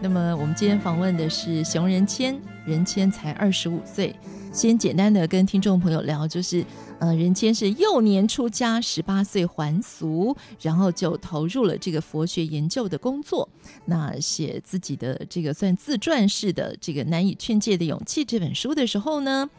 那么我们今天访问的是熊仁谦，仁谦才25岁。先简单的跟听众朋友聊，就是仁谦是幼年出家，18岁还俗，然后就投入了这个佛学研究的工作。那写自己的这个算自传式的这个《难以劝诫的勇气》这本书的时候呢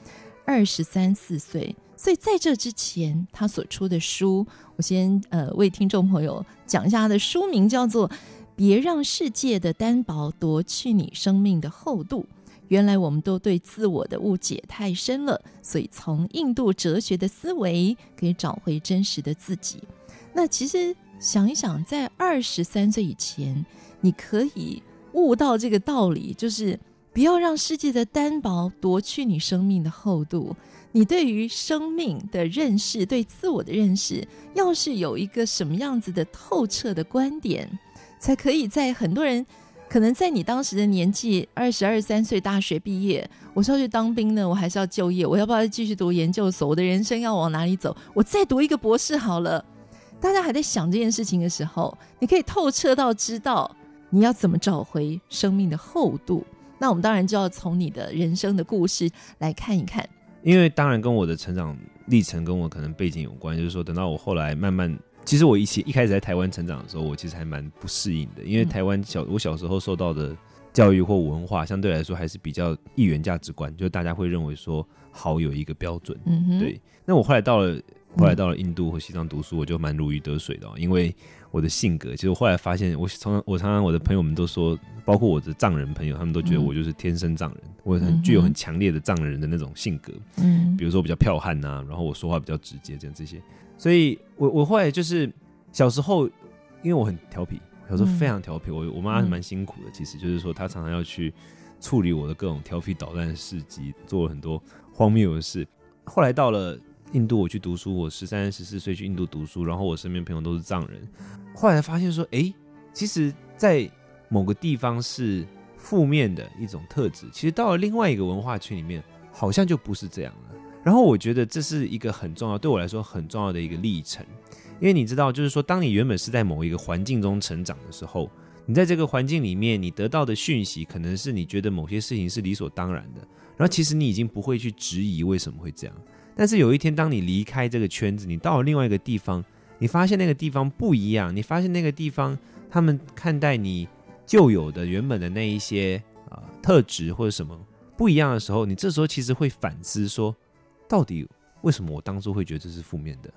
，23、24岁。所以在这之前，他所出的书，我先为听众朋友讲一下，他的书名叫做《别让世界的单薄夺去你生命的厚度》。原来我们都对自我的误解太深了，所以从印度哲学的思维可以找回真实的自己。那其实想一想，在23岁以前，你可以悟到这个道理，就是不要让世界的单薄夺去你生命的厚度。你对于生命的认识，对自我的认识，要是有一个什么样子的透彻的观点，才可以在很多人可能在你当时的年纪，22、23岁大学毕业，我是要去当兵呢，我还是要就业，我要不要继续读研究所，我的人生要往哪里走，我再读一个博士好了。大家还在想这件事情的时候，你可以透彻到知道你要怎么找回生命的厚度。那我们当然就要从你的人生的故事来看一看，因为当然跟我的成长历程跟我可能背景有关，就是说等到我后来慢慢，其实我一开始在台湾成长的时候，我其实还蛮不适应的，因为台湾我小时候受到的教育或文化相对来说还是比较一元价值观，就是大家会认为说好有一个标准，对。那我后来到了印度和西藏读书，我就蛮如鱼得水的，因为我的性格，其实我后来发现，我常常我的朋友们都说，包括我的藏人朋友，他们都觉得我就是天生藏人，我具有很强烈的藏人的那种性格，比如说我比较剽悍啊，然后我说话比较直接，这些。所以我后来就是小时候，因为我很调皮，小时候非常调皮，我妈蛮辛苦的，其实就是说她常常要去处理我的各种调皮捣蛋的事迹，做了很多荒谬的事。后来到了印度，我去读书，我13、14岁去印度读书，然后我身边朋友都是藏人。后来发现说，其实在某个地方是负面的一种特质，其实到了另外一个文化圈里面，好像就不是这样了。然后我觉得这是一个很重要，对我来说很重要的一个历程，因为你知道，就是说，当你原本是在某一个环境中成长的时候，你在这个环境里面，你得到的讯息可能是你觉得某些事情是理所当然的，然后其实你已经不会去质疑为什么会这样。但是有一天，当你离开这个圈子，你到了另外一个地方，你发现那个地方不一样，你发现那个地方他们看待你旧有的原本的那一些特质或者什么不一样的时候，你这时候其实会反思说，到底为什么我当初会觉得这是负面的？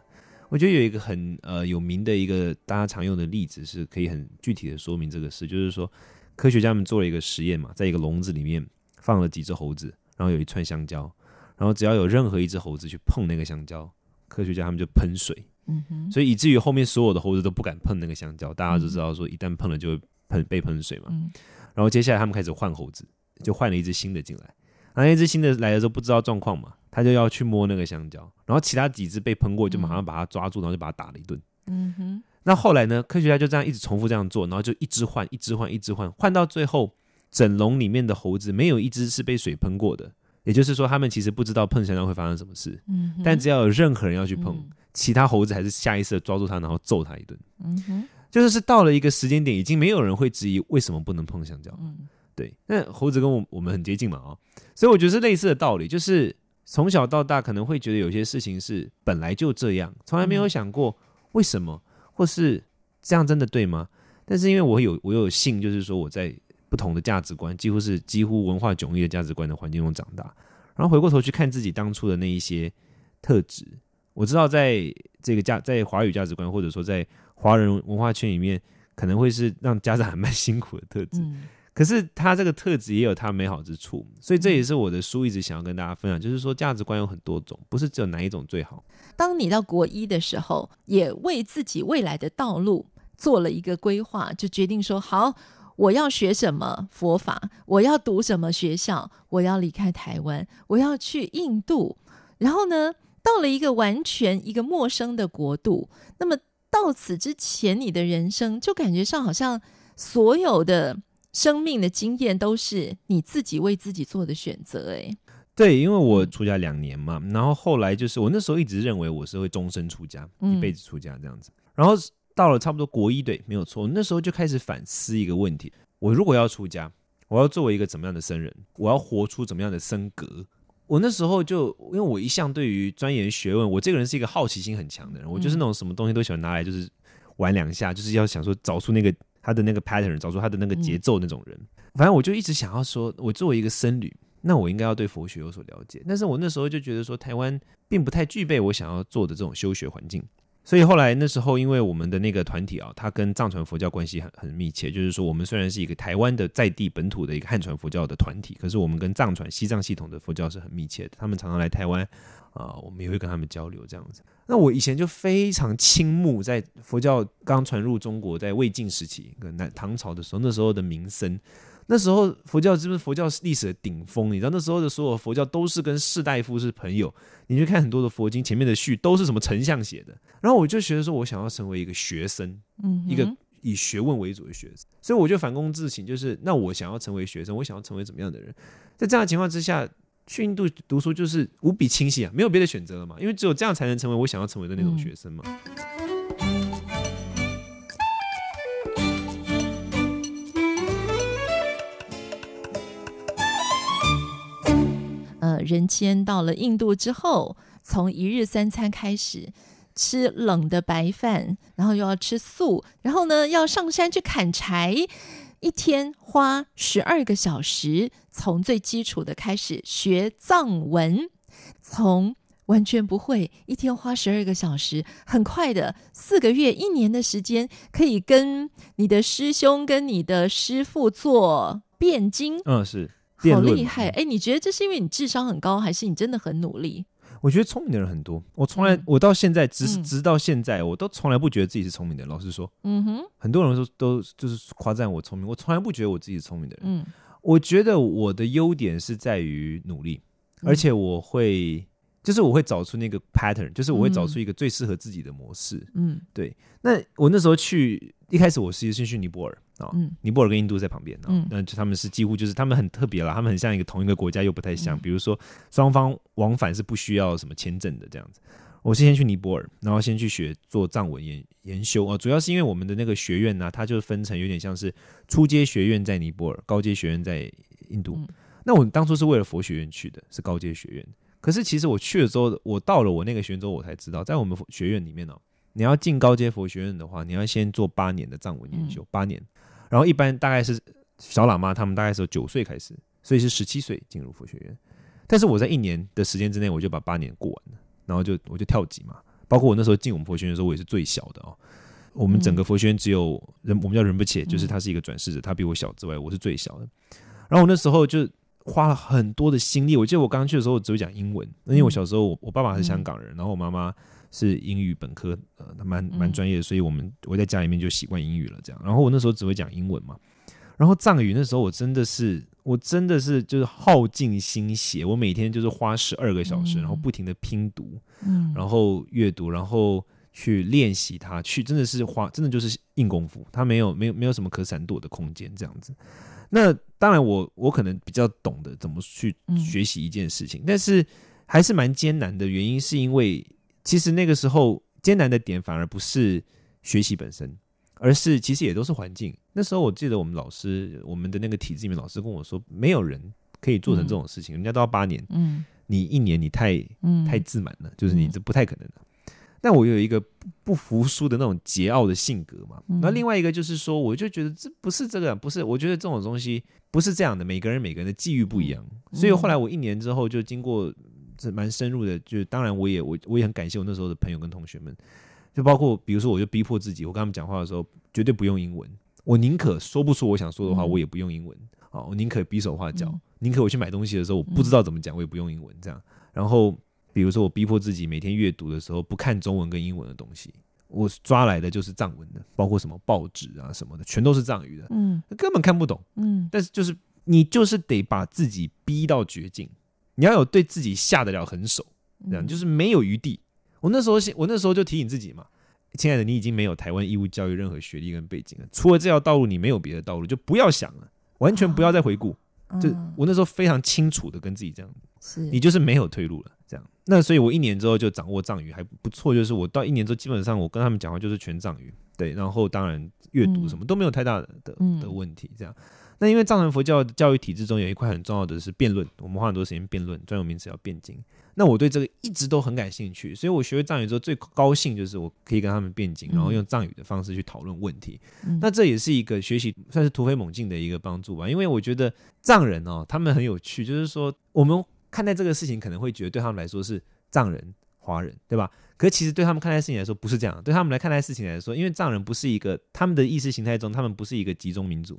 我觉得有一个很有名的一个大家常用的例子，是可以很具体的说明这个事，就是说科学家们做了一个实验嘛，在一个笼子里面放了几只猴子，然后有一串香蕉，然后只要有任何一只猴子去碰那个香蕉，科学家他们就喷水，所以以至于后面所有的猴子都不敢碰那个香蕉，大家就知道说一旦碰了就会被喷水嘛，然后接下来他们开始换猴子，就换了一只新的进来，然后那只新的来的时候不知道状况嘛，他就要去摸那个香蕉，然后其他几只被喷过就马上把他抓住，然后就把他打了一顿。那后来呢，科学家就这样一直重复这样做，然后就一直换一直换一直换，换到最后整笼里面的猴子没有一只是被水喷过的，也就是说他们其实不知道碰香蕉会发生什么事，但只要有任何人要去碰，其他猴子还是下意识的抓住他，然后揍他一顿。就是到了一个时间点，已经没有人会质疑为什么不能碰香蕉，对。那猴子跟我们很接近嘛，所以我觉得是类似的道理，就是从小到大可能会觉得有些事情是本来就这样，从来没有想过为什么，或是这样真的对吗？但是因为我有幸，就是说我在不同的价值观，几乎文化迥异的价值观的环境中长大，然后回过头去看自己当初的那一些特质，我知道在这个在华语价值观或者说在华人文化圈里面，可能会是让家长还蛮辛苦的特质，可是它这个特质也有它美好之处，所以这也是我的书一直想要跟大家分享，就是说价值观有很多种，不是只有哪一种最好。当你到国一的时候，也为自己未来的道路做了一个规划，就决定说，好，我要学什么佛法，我要读什么学校，我要离开台湾，我要去印度。然后呢，到了一个完全一个陌生的国度，那么到此之前你的人生就感觉上好像所有的生命的经验都是你自己为自己做的选择。欸，对，因为我出家2年嘛，然后后来就是我那时候一直认为我是会终身出家，一辈子出家这样子。然后到了差不多国一，对，没有错，那时候就开始反思一个问题，我如果要出家，我要作为一个怎么样的僧人，我要活出怎么样的僧格。我那时候就因为我一向对于钻研学问，我这个人是一个好奇心很强的人，我就是那种什么东西都喜欢拿来就是玩两下，就是要想说找出那个他的那个 pattern， 找出他的那个节奏那种人。反正我就一直想要说，我作为一个僧侣，那我应该要对佛学有所了解。但是我那时候就觉得说，台湾并不太具备我想要做的这种修学环境。所以后来那时候因为我们的那个团体啊，它跟藏传佛教关系 很密切，就是说我们虽然是一个台湾的在地本土的一个汉传佛教的团体，可是我们跟藏传西藏系统的佛教是很密切的，他们常常来台湾，我们也会跟他们交流这样子。那我以前就非常倾慕在佛教刚传入中国，在魏晋时期跟唐朝的时候，那时候的名僧，那时候佛教是不是佛教历史的顶峰？你知道那时候的所有佛教都是跟士大夫是朋友，你去看很多的佛经前面的序都是什么丞相写的。然后我就觉得说我想要成为一个学生，一个以学问为主的学生，所以我就反躬自省，就是那我想要成为学生，我想要成为怎么样的人？在这样的情况之下，去印度读书就是无比清晰啊，没有别的选择了嘛，因为只有这样才能成为我想要成为的那种学生嘛。人间到了印度之后，从1日3餐开始吃冷的白饭，然后又要吃素，然后呢要上山去砍柴，一天花12个小时，从最基础的开始学藏文，从完全不会，一天花12个小时，很快的4个月1年的时间，可以跟你的师兄跟你的师父做辩经。是好厉害。欸，你觉得这是因为你智商很高，还是你真的很努力？我觉得聪明的人很多，我从来，我到现在直到现在我都从来不觉得自己是聪明的人，老实说。很多人都就是夸赞我聪明，我从来不觉得我自己是聪明的人。我觉得我的优点是在于努力，而且我会就是我会找出那个 pattern， 就是我会找出一个最适合自己的模式。对。那我那时候去，一开始我是先去尼泊尔，尼泊尔跟印度在旁边，他们是几乎就是他们很特别啦，他们很像一个同一个国家又不太像，比如说双方往返是不需要什么签证的这样子。我先去尼泊尔，然后先去学做藏文 研修，主要是因为我们的那个学院呢，它就分成有点像是初阶学院在尼泊尔，高阶学院在印度。那我当初是为了佛学院去的，是高阶学院。可是其实我去了之后，我到了我那个学院之后，我才知道在我们学院里面，你要进高阶佛学院的话，你要先做8年的藏文研修，8年。然后一般大概是小喇嘛他们大概是9岁开始，所以是17岁进入佛学院。但是我在1年的时间之内，我就把8年过完了，然后我就跳级嘛。包括我那时候进我们佛学院的时候，我也是最小的。我们整个佛学院只有人，我们叫仁波切，就是他是一个转世者，他比我小之外，我是最小的。然后我那时候就花了很多的心力。我记得我刚去的时候，我只会讲英文，因为我小时候我爸爸是香港人，然后我妈妈是英语本科，蛮专业的，所以我在家里面就习惯英语了这样。然后我那时候只会讲英文嘛，然后藏语那时候我真的是就是耗尽心血，我每天就是花12个小时，然后不停的拼读，然后阅读，然后去练习它，去真的是真的就是硬功夫，它没有什么可闪躲的空间这样子。那当然我可能比较懂得怎么去学习一件事情，但是还是蛮艰难的，原因是因为其实那个时候艰难的点反而不是学习本身，而是其实也都是环境。那时候我记得我们的那个体制里面老师跟我说，没有人可以做成这种事情，人家都要8年，你1年你太自满了，就是你这不太可能了。但我有一个不服输的那种桀骜的性格嘛，然后另外一个就是说，我就觉得这不是这个，不是，我觉得这种东西不是这样的，每个人的际遇不一样，所以后来我1年之后就经过蛮深入的，就当然我也很感谢我那时候的朋友跟同学们，就包括比如说我就逼迫自己，我跟他们讲话的时候绝对不用英文，我宁可说不出我想说的话，我也不用英文啊，我宁可比手画脚，宁可我去买东西的时候我不知道怎么讲，我也不用英文这样。然后比如说我逼迫自己每天阅读的时候不看中文跟英文的东西，我抓来的就是藏文的，包括什么报纸啊什么的，全都是藏语的，根本看不懂，但是就是你就是得把自己逼到绝境，你要有对自己下得了狠手，这样就是没有余地。我那时候就提醒自己嘛，亲爱的，你已经没有台湾义务教育任何学历跟背景了，除了这条道路你没有别的道路，就不要想了，完全不要再回顾，就我那时候非常清楚的跟自己这样，你就是没有退路了这样。那所以我一年之后就掌握藏语还不错，就是我到一年之后基本上我跟他们讲话就是全藏语，对，然后当然阅读什么都没有太大 的问题这样。那因为藏传佛教的教育体制中有一块很重要的是辩论，我们花很多时间辩论，专有名词要辩经，那我对这个一直都很感兴趣，所以我学会藏语之后最高兴就是我可以跟他们辩经，然后用藏语的方式去讨论问题，那这也是一个学习算是突飞猛进的一个帮助吧。因为我觉得藏人哦，他们很有趣，就是说我们看待这个事情可能会觉得对他们来说是藏人华人，对吧？可是其实对他们看待事情来说不是这样，对他们来看待事情来说，因为藏人不是一个，他们的意识形态中他们不是一个集中民族，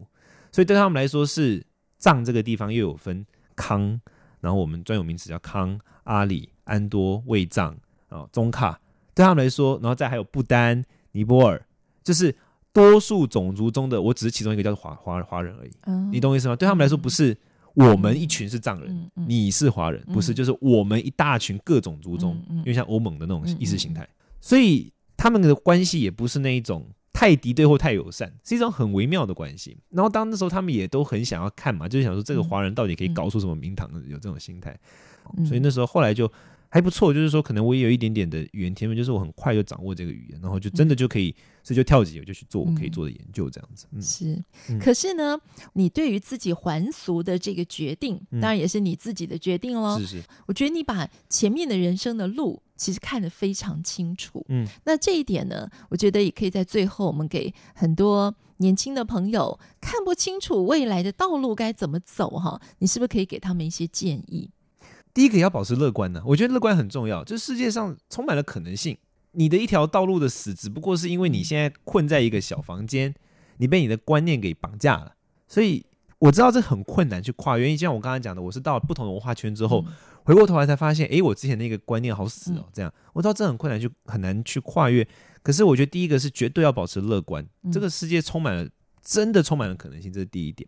所以对他们来说是藏这个地方又有分康，然后我们专有名词叫康、阿里、安多、卫藏、宗喀，对他们来说，然后再还有不丹、尼泊尔，就是多数种族中的我只是其中一个叫 华人而已，你懂我意思吗？对他们来说不是我们一群是藏人，你是华人，不是，就是我们一大群各种族中，因为像欧盟的那种意识形态，所以他们的关系也不是那一种太敌对或太友善，是一种很微妙的关系。然后当那时候他们也都很想要看嘛，就是想说这个华人到底可以搞出什么名堂，有这种心态，所以那时候后来就还不错，就是说可能我也有一点点的语言天分，就是我很快就掌握这个语言，然后就真的就可以，所以就跳级我就去做我可以做的研究这样子，是。可是呢，你对于自己还俗的这个决定，当然也是你自己的决定咯，是。我觉得你把前面的人生的路其实看得非常清楚，那这一点呢，我觉得也可以在最后我们给很多年轻的朋友看不清楚未来的道路该怎么走哈，你是不是可以给他们一些建议？第一个要保持乐观呢，我觉得乐观很重要，就是世界上充满了可能性，你的一条道路的死只不过是因为你现在困在一个小房间，你被你的观念给绑架了，所以我知道这很困难去跨越，因为像我刚才讲的，我是到了不同的文化圈之后，回过头来才发现，我之前那个观念好死哦，这样我知道这很困难，就很难去跨越。可是我觉得第一个是绝对要保持乐观，这个世界真的充满了可能性，这是第一点。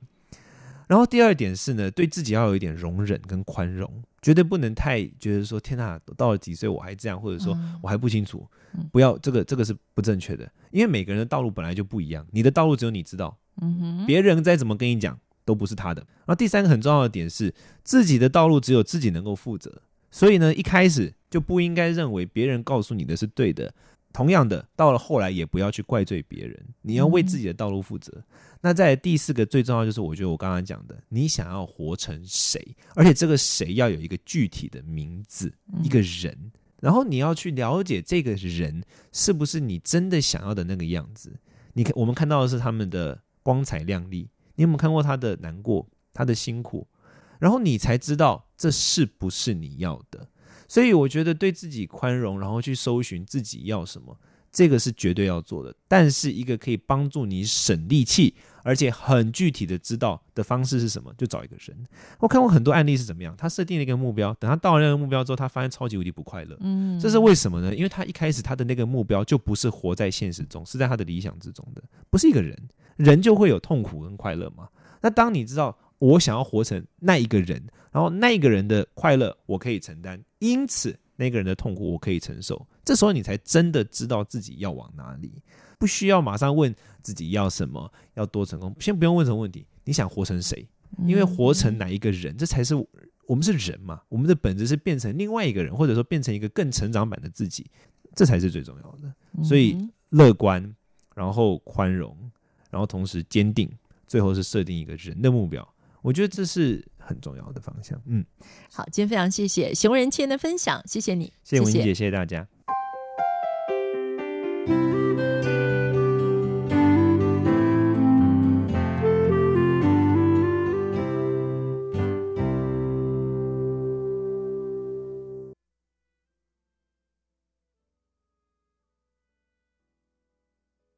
然后第二点是呢，对自己要有一点容忍跟宽容，绝对不能太觉得说天哪，到了几岁我还这样，或者说我还不清楚，不要，这个是不正确的，因为每个人的道路本来就不一样，你的道路只有你知道，别人再怎么跟你讲都不是他的。然后第三个很重要的点是，自己的道路只有自己能够负责，所以呢，一开始就不应该认为别人告诉你的是对的，同样的，到了后来也不要去怪罪别人，你要为自己的道路负责。那再来第四个最重要，就是我觉得我刚刚讲的，你想要活成谁，而且这个谁要有一个具体的名字，一个人，然后你要去了解这个人是不是你真的想要的那个样子。我们看到的是他们的光彩亮丽，你有没有看过他的难过，他的辛苦，然后你才知道这是不是你要的。所以我觉得对自己宽容，然后去搜寻自己要什么，这个是绝对要做的，但是一个可以帮助你省力气而且很具体的知道的方式是什么，就找一个人。我看过很多案例是怎么样，他设定了一个目标，等他到了那个目标之后，他发现超级无敌不快乐，这是为什么呢？因为他一开始他的那个目标就不是活在现实中，是在他的理想之中的，不是一个人就会有痛苦跟快乐嘛。那当你知道我想要活成那一个人，然后那一个人的快乐我可以承担，因此那个人的痛苦我可以承受，这时候你才真的知道自己要往哪里，不需要马上问自己要什么，要多成功，先不用问什么问题，你想活成谁，因为活成哪一个人，这才是我们是人嘛，我们的本质是变成另外一个人，或者说变成一个更成长版的自己，这才是最重要的。所以乐观，然后宽容，然后同时坚定，最后是设定一个人的目标，我觉得这是很重要的方向。好，今天非常谢谢熊仁谦的分享，谢谢你，谢谢文英姐，谢谢大家。